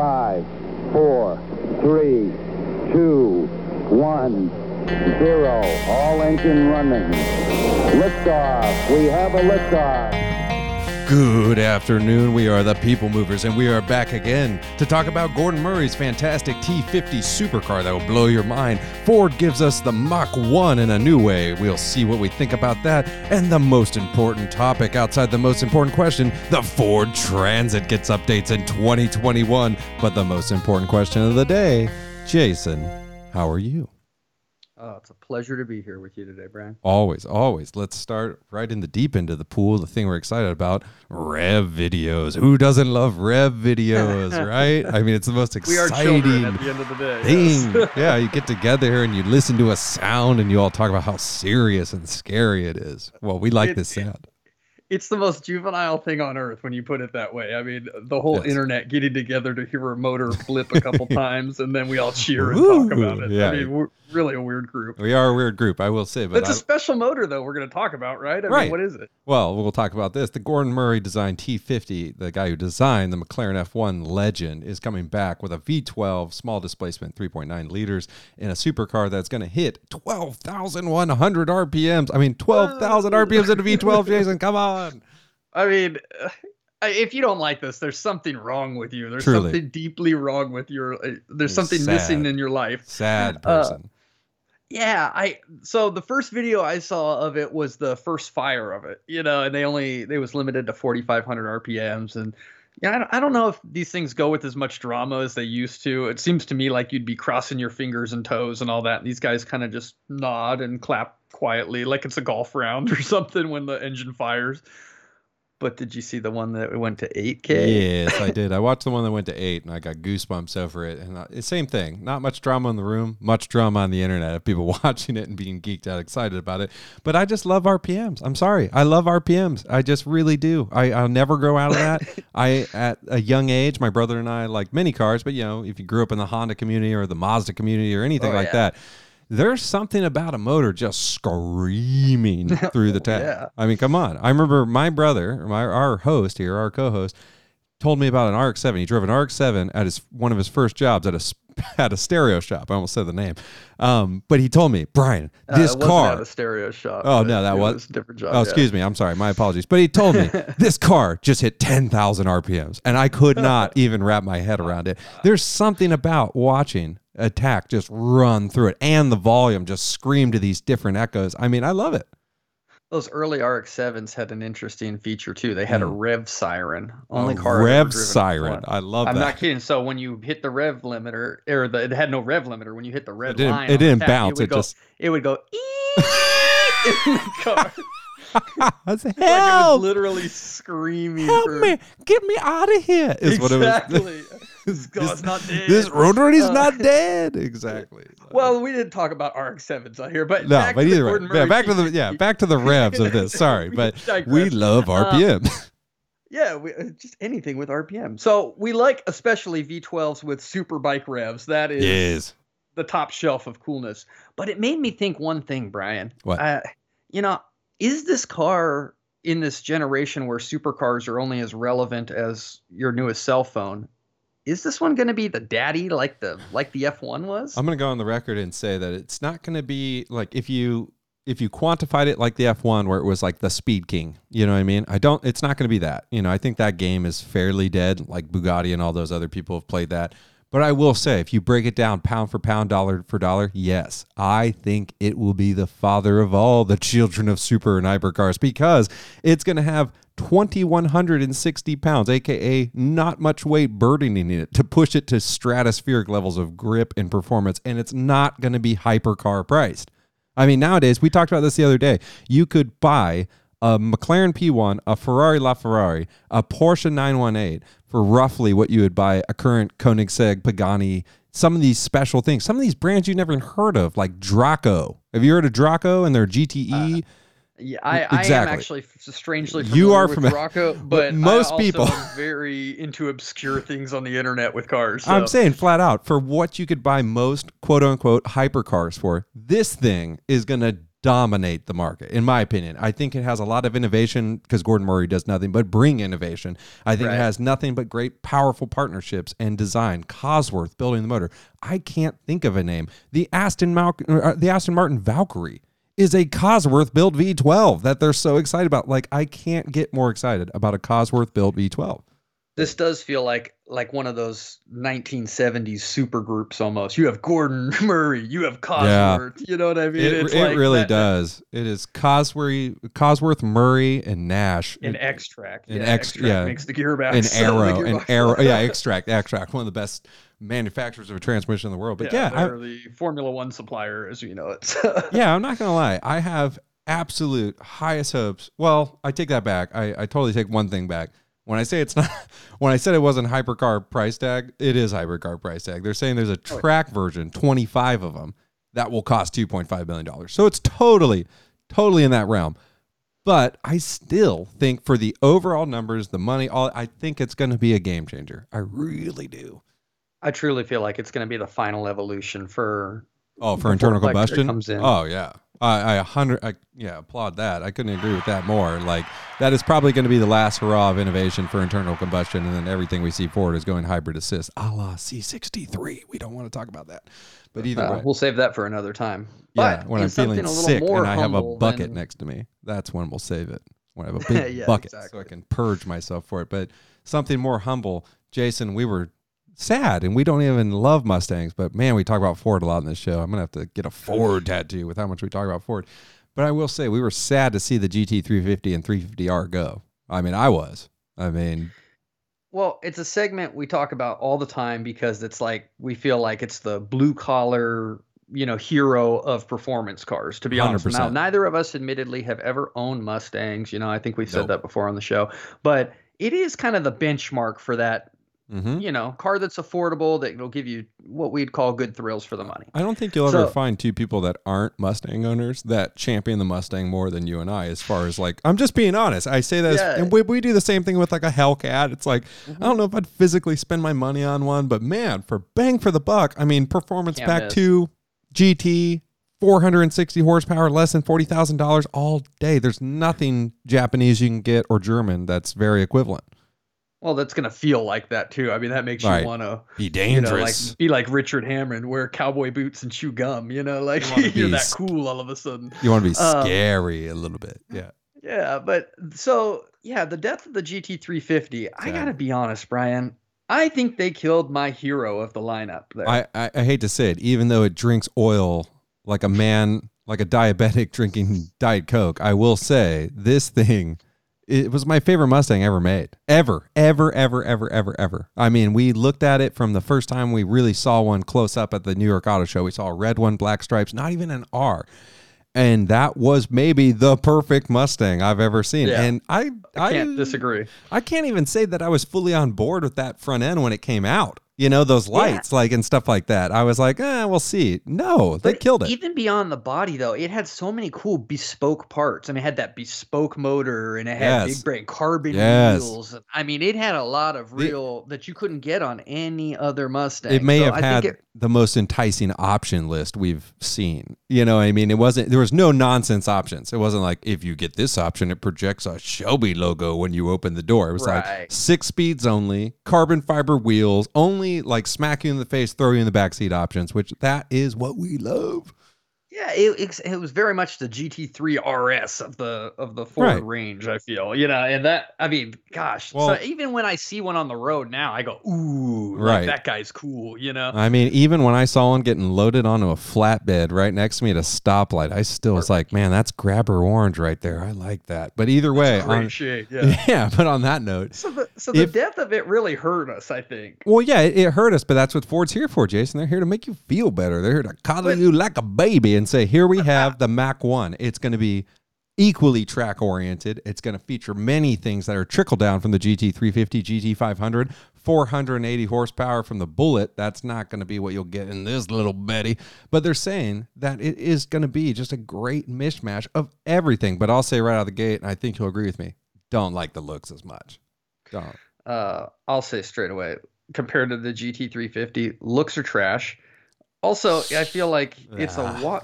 5, 4, 3, 2, 1, 0. All engine running. Liftoff. We have a liftoff. Good afternoon. We are the People Movers, and we are back again to talk about Gordon Murray's fantastic T50 supercar that will blow your mind. Ford gives us the Mach 1 in a new way. We'll see what we think about that. And the most important topic outside the most important question, the Ford Transit gets updates in 2021. But the most important question of the day, Jason, how are you? Oh, it's a pleasure to be here with you today, Brian. Always, always. Let's start right in the deep end of the pool, the thing we're excited about, rev videos. Who doesn't love rev videos, right? I mean, it's the most exciting thing. We are children at the end of the day. Yes. Yeah, you get together and you listen to a sound and you all talk about how serious and scary it is. Well, we like this sound. It's the most juvenile thing on earth when you put it that way. I mean, the whole internet getting together to hear a motor blip a couple times, and then we all cheer and talk about it. Yeah. I mean, we're really a weird group. We are a weird group, I will say. But it's a special motor, though, we're going to talk about, right? I mean, what is it? Well, we'll talk about this. The Gordon Murray designed T50, the guy who designed the McLaren F1 legend, is coming back with a V12, small displacement, 3.9 liters, in a supercar that's going to hit 12,100 RPMs. I mean, 12,000 RPMs in a V12, Jason, come on. I mean, if you don't like this, there's something wrong with you. There's something deeply wrong with your. There's something missing in your life. Sad person. So the first video I saw of it was the first fire of it. You know, and they was limited to 4,500 RPMs. And yeah, I don't know if these things go with as much drama as they used to. It seems to me like you'd be crossing your fingers and toes and all that. And these guys kind of just nod and clap quietly like it's a golf round or something when the engine fires. But did you see the one that went to 8K? Yes, I did. I watched the one that went to 8, and I got goosebumps over it. And same thing. Not much drama in the room, much drama on the internet of people watching it and being geeked out, excited about it. But I just love RPMs. I'm sorry. I love RPMs. I just really do. I'll never grow out of that. At a young age, my brother and I like many cars, but, you know, if you grew up in the Honda community or the Mazda community or anything that, there's something about a motor just screaming through the tank. Yeah. I mean, come on. I remember my brother, our host here, our co-host, told me about an RX-7. He drove an RX-7 at one of his first jobs at a stereo shop. I almost said the name. But he told me, Brian, this car. At a stereo shop. Oh, no, that was a different job. Oh, excuse me. I'm sorry. My apologies. But he told me this car just hit 10,000 RPMs, and I could not even wrap my head around it. There's something about watching attack just run through it, and the volume just scream to these different echoes. I mean, I love it. Those early RX-7s had an interesting feature too. They had a rev siren. Only car rev siren. I love that. I'm not kidding. So when you hit the rev limiter, it had no rev limiter. When you hit the red line, it didn't bounce. It would go in the car. I said, help! Like it was literally screaming. Help me! Get me out of here! Exactly. God's not dead. This rotary's not dead. Exactly. Well, we didn't talk about RX-7s out here, but back to the revs of this. Sorry, but we love RPM. Just anything with RPM. So we like especially V12s with super bike revs. That is the top shelf of coolness. But it made me think one thing, Brian. What? You know, is this car in this generation where supercars are only as relevant as your newest cell phone? Is this one going to be the daddy like the F1 was? I'm going to go on the record and say that it's not going to be like if you quantified it like the F1 where it was like the Speed King. You know what I mean? It's not going to be that. You know, I think that game is fairly dead, like Bugatti and all those other people have played that. But I will say, if you break it down pound for pound, dollar for dollar, yes, I think it will be the father of all the children of super and hypercars because it's going to have 2,160 pounds, a.k.a. not much weight burdening it to push it to stratospheric levels of grip and performance, and it's not going to be hypercar priced. I mean, nowadays, we talked about this the other day. You could buy a McLaren P1, a Ferrari LaFerrari, a Porsche 918 for roughly what you would buy a current Koenigsegg, Pagani, some of these special things, some of these brands you've never even heard of, like Draco. Have you heard of Draco and their GTE? I am actually strangely familiar with Draco, but most people are very into obscure things on the internet with cars. So. I'm saying flat out, for what you could buy most quote-unquote hypercars for, this thing is going to dominate the market, in my opinion. I think it has a lot of innovation because Gordon Murray does nothing but bring innovation. I think it has nothing but great, powerful partnerships and design. Cosworth building the motor. I can't think of a name. The Aston Martin Valkyrie is a Cosworth built V12 that they're so excited about. Like, I can't get more excited about a Cosworth built V12. This does feel like one of those 1970s super groups almost. You have Gordon Murray, you have Cosworth, you know what I mean? It really does. It is Cosworth, Murray, and Nash. And Xtrac. Xtrac makes the gearbox. An Arrow. Yeah, Xtrac, one of the best manufacturers of a transmission in the world. But they're the Formula One supplier, as you know it. Yeah, I'm not going to lie. I have absolute highest hopes. Well, I take that back. I totally take one thing back. When I said it wasn't hypercar price tag, it is hypercar price tag. They're saying there's a track version, 25 of them, that will cost $2.5 million. So it's totally in that realm. But I still think for the overall numbers, the money, all, I think it's going to be a game changer. I really do. I truly feel like it's going to be the final evolution for internal combustion comes in. Oh yeah. I applaud that. I couldn't agree with that more. Like, that is probably going to be the last hurrah of innovation for internal combustion, and then everything we see forward is going hybrid assist, a la C63. We don't want to talk about that, but either way, we'll save that for another time. Yeah, but when I'm feeling sick and I have a bucket next to me, that's when we'll save it. When I have a big bucket, exactly. So I can purge myself for it. But something more humble, Jason. We were sad, and we don't even love Mustangs, but man, we talk about Ford a lot in this show. I'm gonna have to get a Ford tattoo with how much we talk about Ford. But I will say, we were sad to see the GT350 and 350R go. Well, it's a segment we talk about all the time because it's like, we feel like it's the blue collar, hero of performance cars, to be 100%. Honest. Now, neither of us admittedly have ever owned Mustangs. I think we've said that before on the show, but it is kind of the benchmark for that. Mm-hmm. Car that's affordable, that will give you what we'd call good thrills for the money. I don't think you'll ever find two people that aren't Mustang owners that champion the Mustang more than you and I, as far as like, I'm just being honest. I say that, and we do the same thing with like a Hellcat. It's like, I don't know if I'd physically spend my money on one, but man, for bang for the buck, performance pack 2, GT, 460 horsepower, less than $40,000 all day. There's nothing Japanese you can get or German that's very equivalent. Well, that's going to feel like that, too. That makes you want to be dangerous, be like Richard Hammond, wear cowboy boots and chew gum, you're that cool all of a sudden. You want to be scary a little bit. Yeah. Yeah. But so, yeah, the death of the GT350, I got to be honest, Brian, I think they killed my hero of the lineup there. I hate to say it, even though it drinks oil like a man, like a diabetic drinking Diet Coke, I will say this thing. It was my favorite Mustang ever made. Ever. We looked at it from the first time we really saw one close up at the New York Auto Show. We saw a red one, black stripes, not even an R. And that was maybe the perfect Mustang I've ever seen. Yeah. And I can't disagree. I can't even say that I was fully on board with that front end when it came out. Those lights, and stuff like that. I was like, we'll see. No, they killed it. Even beyond the body, though, it had so many cool bespoke parts. It had that bespoke motor, and it had big brake carbon wheels. It had a lot of real that you couldn't get on any other Mustang. It may have had the most enticing option list we've seen. It wasn't. There was no nonsense options. It wasn't like, if you get this option, it projects a Shelby logo when you open the door. It was like 6 speeds only, carbon fiber wheels, only like smack you in the face, throw you in the backseat options, which that is what we love. Yeah, it was very much the GT3 RS of the Ford range, I feel. And that, gosh. Well, so even when I see one on the road now, I go, ooh, like, that guy's cool, even when I saw one getting loaded onto a flatbed right next to me at a stoplight, I still was like, man, that's grabber orange right there. I like that. But either way, but on that note. So the death of it really hurt us, I think. Well, yeah, it hurt us, but that's what Ford's here for, Jason. They're here to make you feel better. They're here to coddle you like a baby and say, here we have the Mach 1. It's going to be equally track oriented. It's going to feature many things that are trickle down from the GT350, GT500, 480 horsepower from the Bullet. That's not going to be what you'll get in this little Betty. But they're saying that it is going to be just a great mishmash of everything. But I'll say right out of the gate, and I think you'll agree with me, don't like the looks as much. Don't. I'll say straight away, compared to the GT350, looks are trash. Also, I feel like it's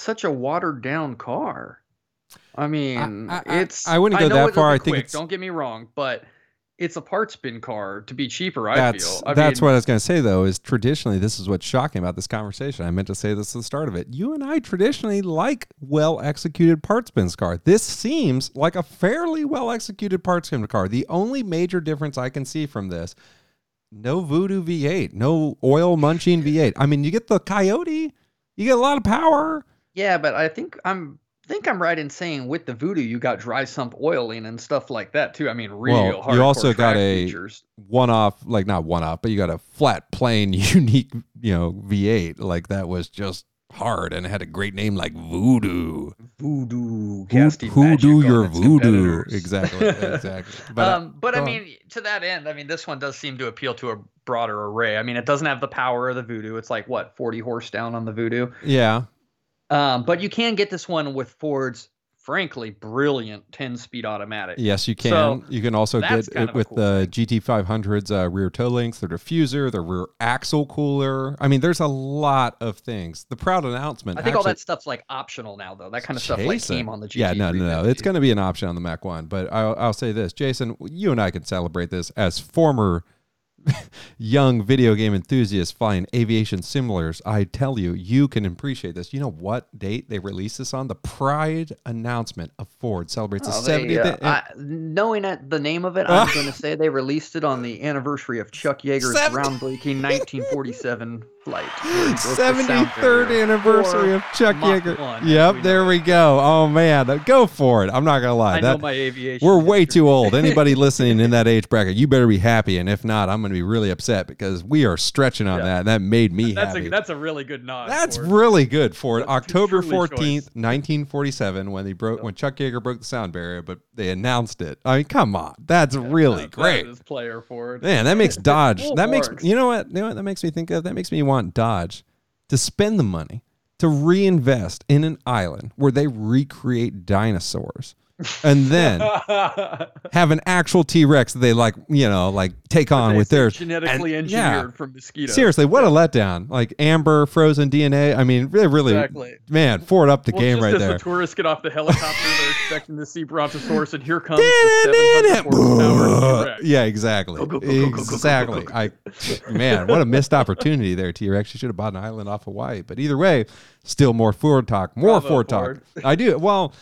such a watered down car. I mean, I wouldn't go that far. I think it's, don't get me wrong, but it's a parts bin car to be cheaper. That's what I was going to say, though, is traditionally this is what's shocking about this conversation. I meant to say this at the start of it. You and I traditionally like well-executed parts bin car. This seems like a fairly well-executed parts bin car. The only major difference I can see from this, no voodoo V8, no oil-munching V8. I mean, you get the Coyote, you get a lot of power. Yeah, but I think I'm right in saying with the Voodoo, you got dry sump oiling and stuff like that too. I mean, real hard. You also got a you got a flat, plain, unique, V8. Like that was just hard and it had a great name like Voodoo. Voodoo. Who do your Voodoo? Exactly. But I mean, to that end, I mean, this one does seem to appeal to a broader array. I mean, it doesn't have the power of the Voodoo. It's like 40 horse down on the Voodoo. Yeah. But you can get this one with Ford's, frankly, brilliant 10-speed automatic. Yes, you can. So you can also get it with the GT500's rear toe links, their diffuser, their rear axle cooler. I mean, there's a lot of things. The proud announcement. I think all that stuff's like optional now, though. That kind of stuff like came on the GT350. Yeah, no. It's going to be an option on the Mach 1. But I'll say this, Jason, you and I can celebrate this as former young video game enthusiasts flying aviation similars. I tell you, you can appreciate this. You know what date they released this on? The Pride announcement of Ford celebrates the 70th. Knowing the name of it, I'm going to say they released it on the anniversary of Chuck Yeager's groundbreaking 1947 flight. 73rd anniversary of Chuck Yeager. Yep, there we go. Oh, man. Go for it. I'm not going to lie. I know my aviation. We're way too old. Anybody listening in that age bracket, you better be happy. And if not, I'm going to be really upset because we are stretching on that. That made me happy. That's a really good nod. That's really good for it. October 14th, 1947, when they when Chuck Yeager broke the sound barrier, but they announced it. I mean, come on, that's really great. That's player for it. Man, that makes Dodge. That makes me think of. That makes me want Dodge to spend the money to reinvest in an island where they recreate dinosaurs. And then have an actual T-Rex that they take on with their genetically engineered from mosquitoes. Seriously, what a letdown! Like amber, frozen DNA. I mean, really, exactly. Man, Ford up the game right there. The tourists get off the helicopter, they're expecting to see Brontosaurus, and here comes the 700 T-Rex. Yeah, exactly, exactly. Man, what a missed opportunity there, T-Rex. You should have bought an island off Hawaii. But either way, still more Ford talk, more Ford talk. I do well.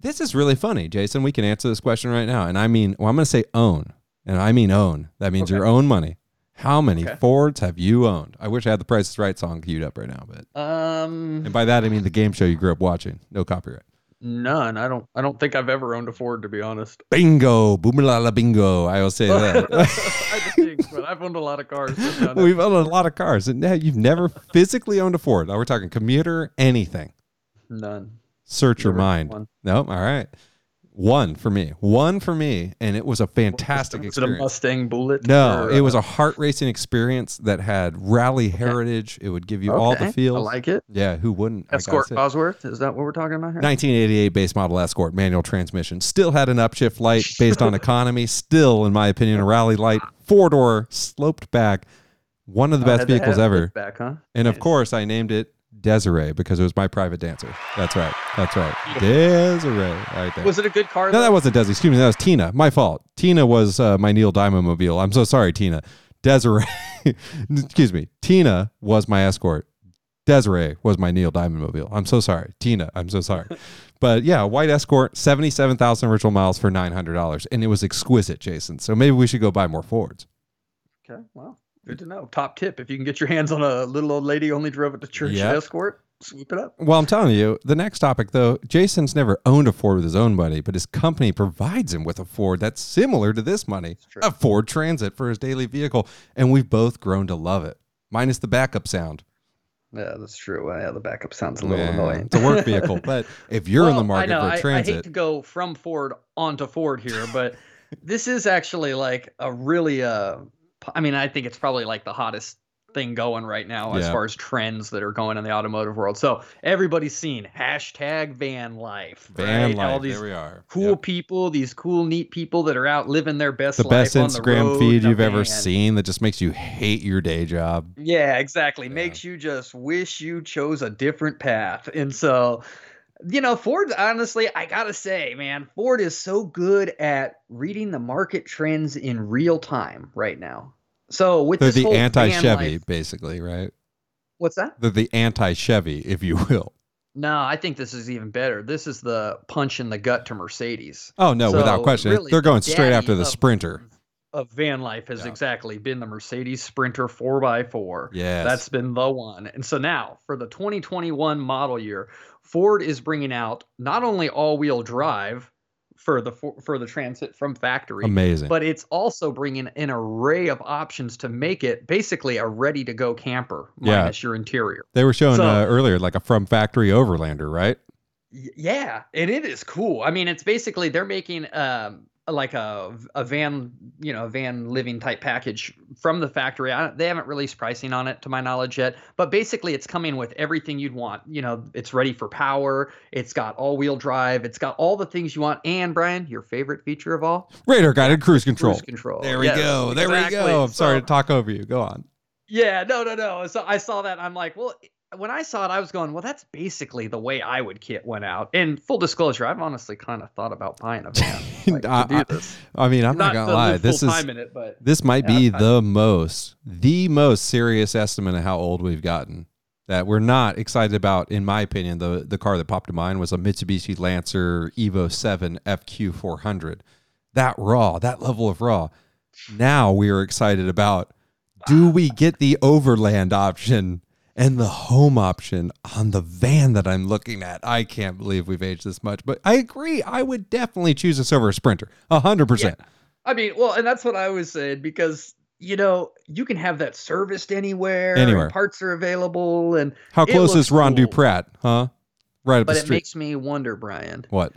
This is really funny, Jason. We can answer this question right now. And I mean, I'm going to say own. And I mean own. That means your own money. How many Fords have you owned? I wish I had the Price is Right song queued up right now. But and by that, I mean the game show you grew up watching. No copyright. None. I don't think I've ever owned a Ford, to be honest. Bingo. Boomalala bingo. I will say that. I've owned a lot of cars. We've owned a lot of cars. And now you've never physically owned a Ford. Now we're talking commuter, anything. None. Search your mind. Nope. All right. One for me. And it was a fantastic experience. Was it a Mustang Bullet? No, it was a heart racing experience that had rally heritage. It would give you all the feels. I like it. Yeah, who wouldn't? Escort Cosworth? Is that what we're talking about here? 1988 base model Escort, manual transmission. Still had an upshift light based on economy. Still, in my opinion, a rally light. 4-door, sloped back. One of the best vehicles ever. Back, huh? And of course, I named it Desiree because it was my private dancer. That's right. Desiree. Right there. Was it a good car? No, that wasn't Desi. Excuse me. That was Tina. My fault. Tina was my Neil Diamond mobile. I'm so sorry, Tina. Desiree. Excuse me. Tina was my Escort. Desiree was my Neil Diamond mobile. I'm so sorry, Tina. I'm so sorry. But yeah, white Escort, 77,000 original miles for $900. And it was exquisite, Jason. So maybe we should go buy more Fords. Okay. Wow. Good to know. Top tip. If you can get your hands on a little old lady only drove it to church Escort, swoop it up. Well, I'm telling you, the next topic, though, Jason's never owned a Ford with his own money, but his company provides him with a Ford that's similar to this money, a Ford Transit for his daily vehicle. And we've both grown to love it, minus the backup sound. Yeah, that's true. The backup sounds a little annoying. It's a work vehicle. But if you're in the market for a Transit. I hate to go from Ford onto Ford here, but this is actually like a really... I mean, I think it's probably like the hottest thing going right now as far as trends that are going in the automotive world. So everybody's seen #vanlife. Van life. All these cool people, these cool, neat people that are out living their best life. The best Instagram feed you've ever seen that just makes you hate your day job. Yeah, exactly. Yeah. Makes you just wish you chose a different path. And so you know, Ford, honestly, I gotta say, man, Ford is so good at reading the market trends in real time right now. So with this whole anti-Chevy, basically, right? What's that? They're the anti-Chevy, if you will. No, I think this is even better. This is the punch in the gut to Mercedes. Oh, no, so without question. Really, they're going straight after the Sprinter. Of van life has exactly been the Mercedes Sprinter 4x4. Yes. That's been the one. And so now, for the 2021 model year, Ford is bringing out not only all-wheel drive for the Transit from factory. Amazing. But it's also bringing an array of options to make it basically a ready-to-go camper minus your interior. They were showing earlier like a from factory Overlander, right? Yeah, and it is cool. I mean, it's basically they're making like a van, you know, van living type package from the factory. They haven't released pricing on it to my knowledge yet, but basically it's coming with everything you'd want. You know, it's ready for power. It's got all wheel drive. It's got all the things you want. And Brian, your favorite feature of all, radar guided cruise control. There we go. There we go. I'm sorry to talk over you. Go on. Yeah, no. So I saw that. I'm like, well, when I saw it, I was going, well, that's basically the way I would kit one out. And full disclosure, I've honestly kind of thought about buying a van. Like, to do this. I mean, I'm not going to lie. This might be the most serious estimate of how old we've gotten that we're not excited about. In my opinion, the car that popped to mind was a Mitsubishi Lancer Evo 7 FQ400. That level of raw. Now we are excited about, do we get the Overland option and the home option on the van that I'm looking at? I can't believe we've aged this much, but I agree. I would definitely choose this over a Sprinter, 100%. I mean, well, and that's what I was saying, because, you know, you can have that serviced anywhere. Parts are available. And how close is Ron Duprat, huh? Right up the street. But it makes me wonder, Brian. What?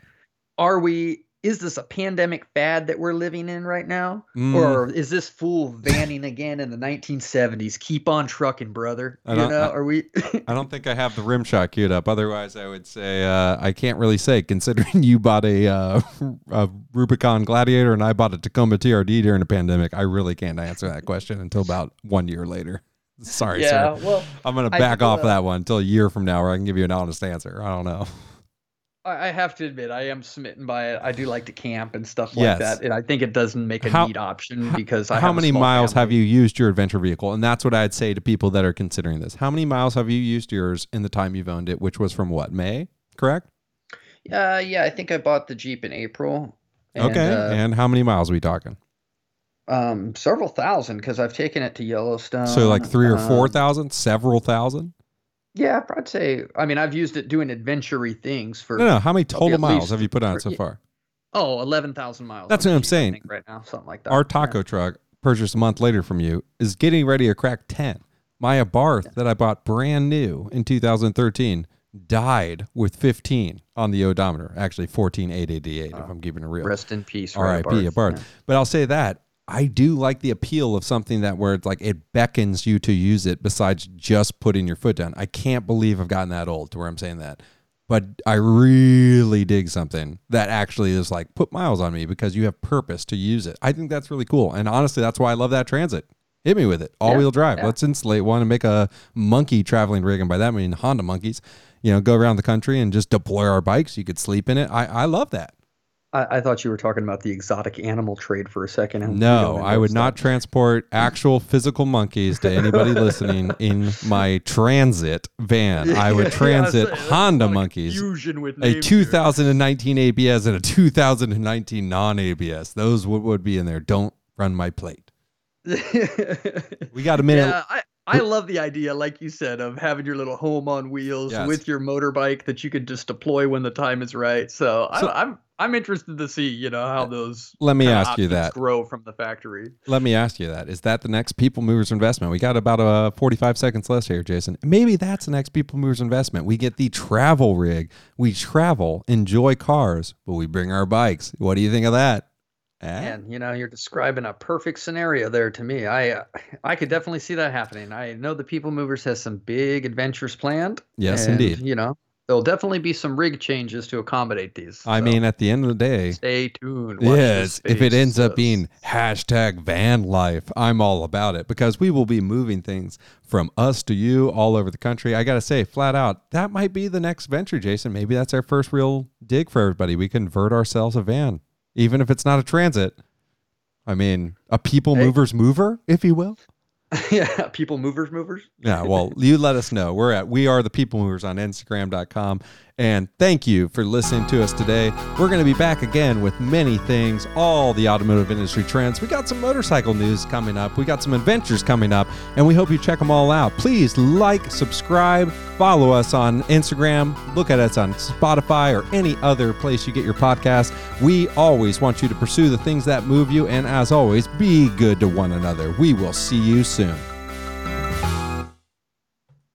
Is this a pandemic fad that we're living in right now? Or is this fool vanning again in the 1970s? Keep on trucking, brother. I don't think I have the rim shot queued up. Otherwise, I would say, I can't really say, considering you bought a Rubicon Gladiator and I bought a Tacoma TRD during the pandemic. I really can't answer that question until about 1 year later. Sorry, sir. Well, I'm going to back off that one until a year from now where I can give you an honest answer. I don't know. I have to admit, I am smitten by it. I do like to camp and stuff like that. And I think it doesn't make a neat option because I have a small family. How many miles have you used your adventure vehicle? And that's what I'd say to people that are considering this. How many miles have you used yours in the time you've owned it, which was from what, May, correct? Yeah, I think I bought the Jeep in April. And, and how many miles are we talking? Several thousand, because I've taken it to Yellowstone. So like 3,000 or 4,000, several thousand? Yeah, I'd say, I mean, I've used it doing adventure-y things for... No, how many total miles have you put on it so far? Oh, 11,000 miles. That's what I'm saying. I think right now, something like that. Our taco truck, purchased a month later from you, is getting ready to crack 10. My Abarth that I bought brand new in 2013 died with 15 on the odometer. Actually, 14,888, if I'm keeping it real. Rest in peace, R.I.P. Abarth. Yeah. But I'll say that. I do like the appeal of something that where it's like it beckons you to use it besides just putting your foot down. I can't believe I've gotten that old to where I'm saying that. But I really dig something that actually is like, put miles on me because you have purpose to use it. I think that's really cool. And honestly, that's why I love that Transit. Hit me with it. All-wheel drive. Yeah. Let's insulate one and make a monkey traveling rig. And by that, I mean Honda Monkeys. You know, go around the country and just deploy our bikes. You could sleep in it. I love that. I thought you were talking about the exotic animal trade for a second. No, I would not transport actual physical monkeys to anybody listening in my Transit van. I would transit Honda Monkeys, a 2019 ABS and a 2019 non-ABS. Those would be in there. Don't run my plate. We got a minute. Yeah, I love the idea, like you said, of having your little home on wheels with your motorbike that you could just deploy when the time is right. So I'm interested to see, you know, how those grow from the factory. Let me ask you that. Is that the next People Movers investment? We got about 45 seconds left here, Jason. Maybe that's the next People Movers investment. We get the travel rig. We travel, enjoy cars, but we bring our bikes. What do you think of that? And, you know, you're describing a perfect scenario there to me. I could definitely see that happening. I know the People Movers has some big adventures planned. Yes, indeed. You know, There'll definitely be some rig changes to accommodate these. I mean, at the end of the day, stay tuned. Yes, if it ends up being hashtag van life, I'm all about it, because we will be moving things from us to you all over the country. I got to say, flat out, that might be the next venture, Jason. Maybe that's our first real dig for everybody. We convert ourselves a van, even if it's not a transit. I mean, a people movers mover, if you will. Yeah, people movers movers. Yeah, well, you let us know. We're at We Are The People Movers on Instagram.com. And thank you for listening to us today. We're going to be back again with many things, all the automotive industry trends. We got some motorcycle news coming up. We got some adventures coming up, and we hope you check them all out. Please like, subscribe, follow us on Instagram. Look at us on Spotify or any other place you get your podcast. We always want you to pursue the things that move you. And as always, be good to one another. We will see you soon.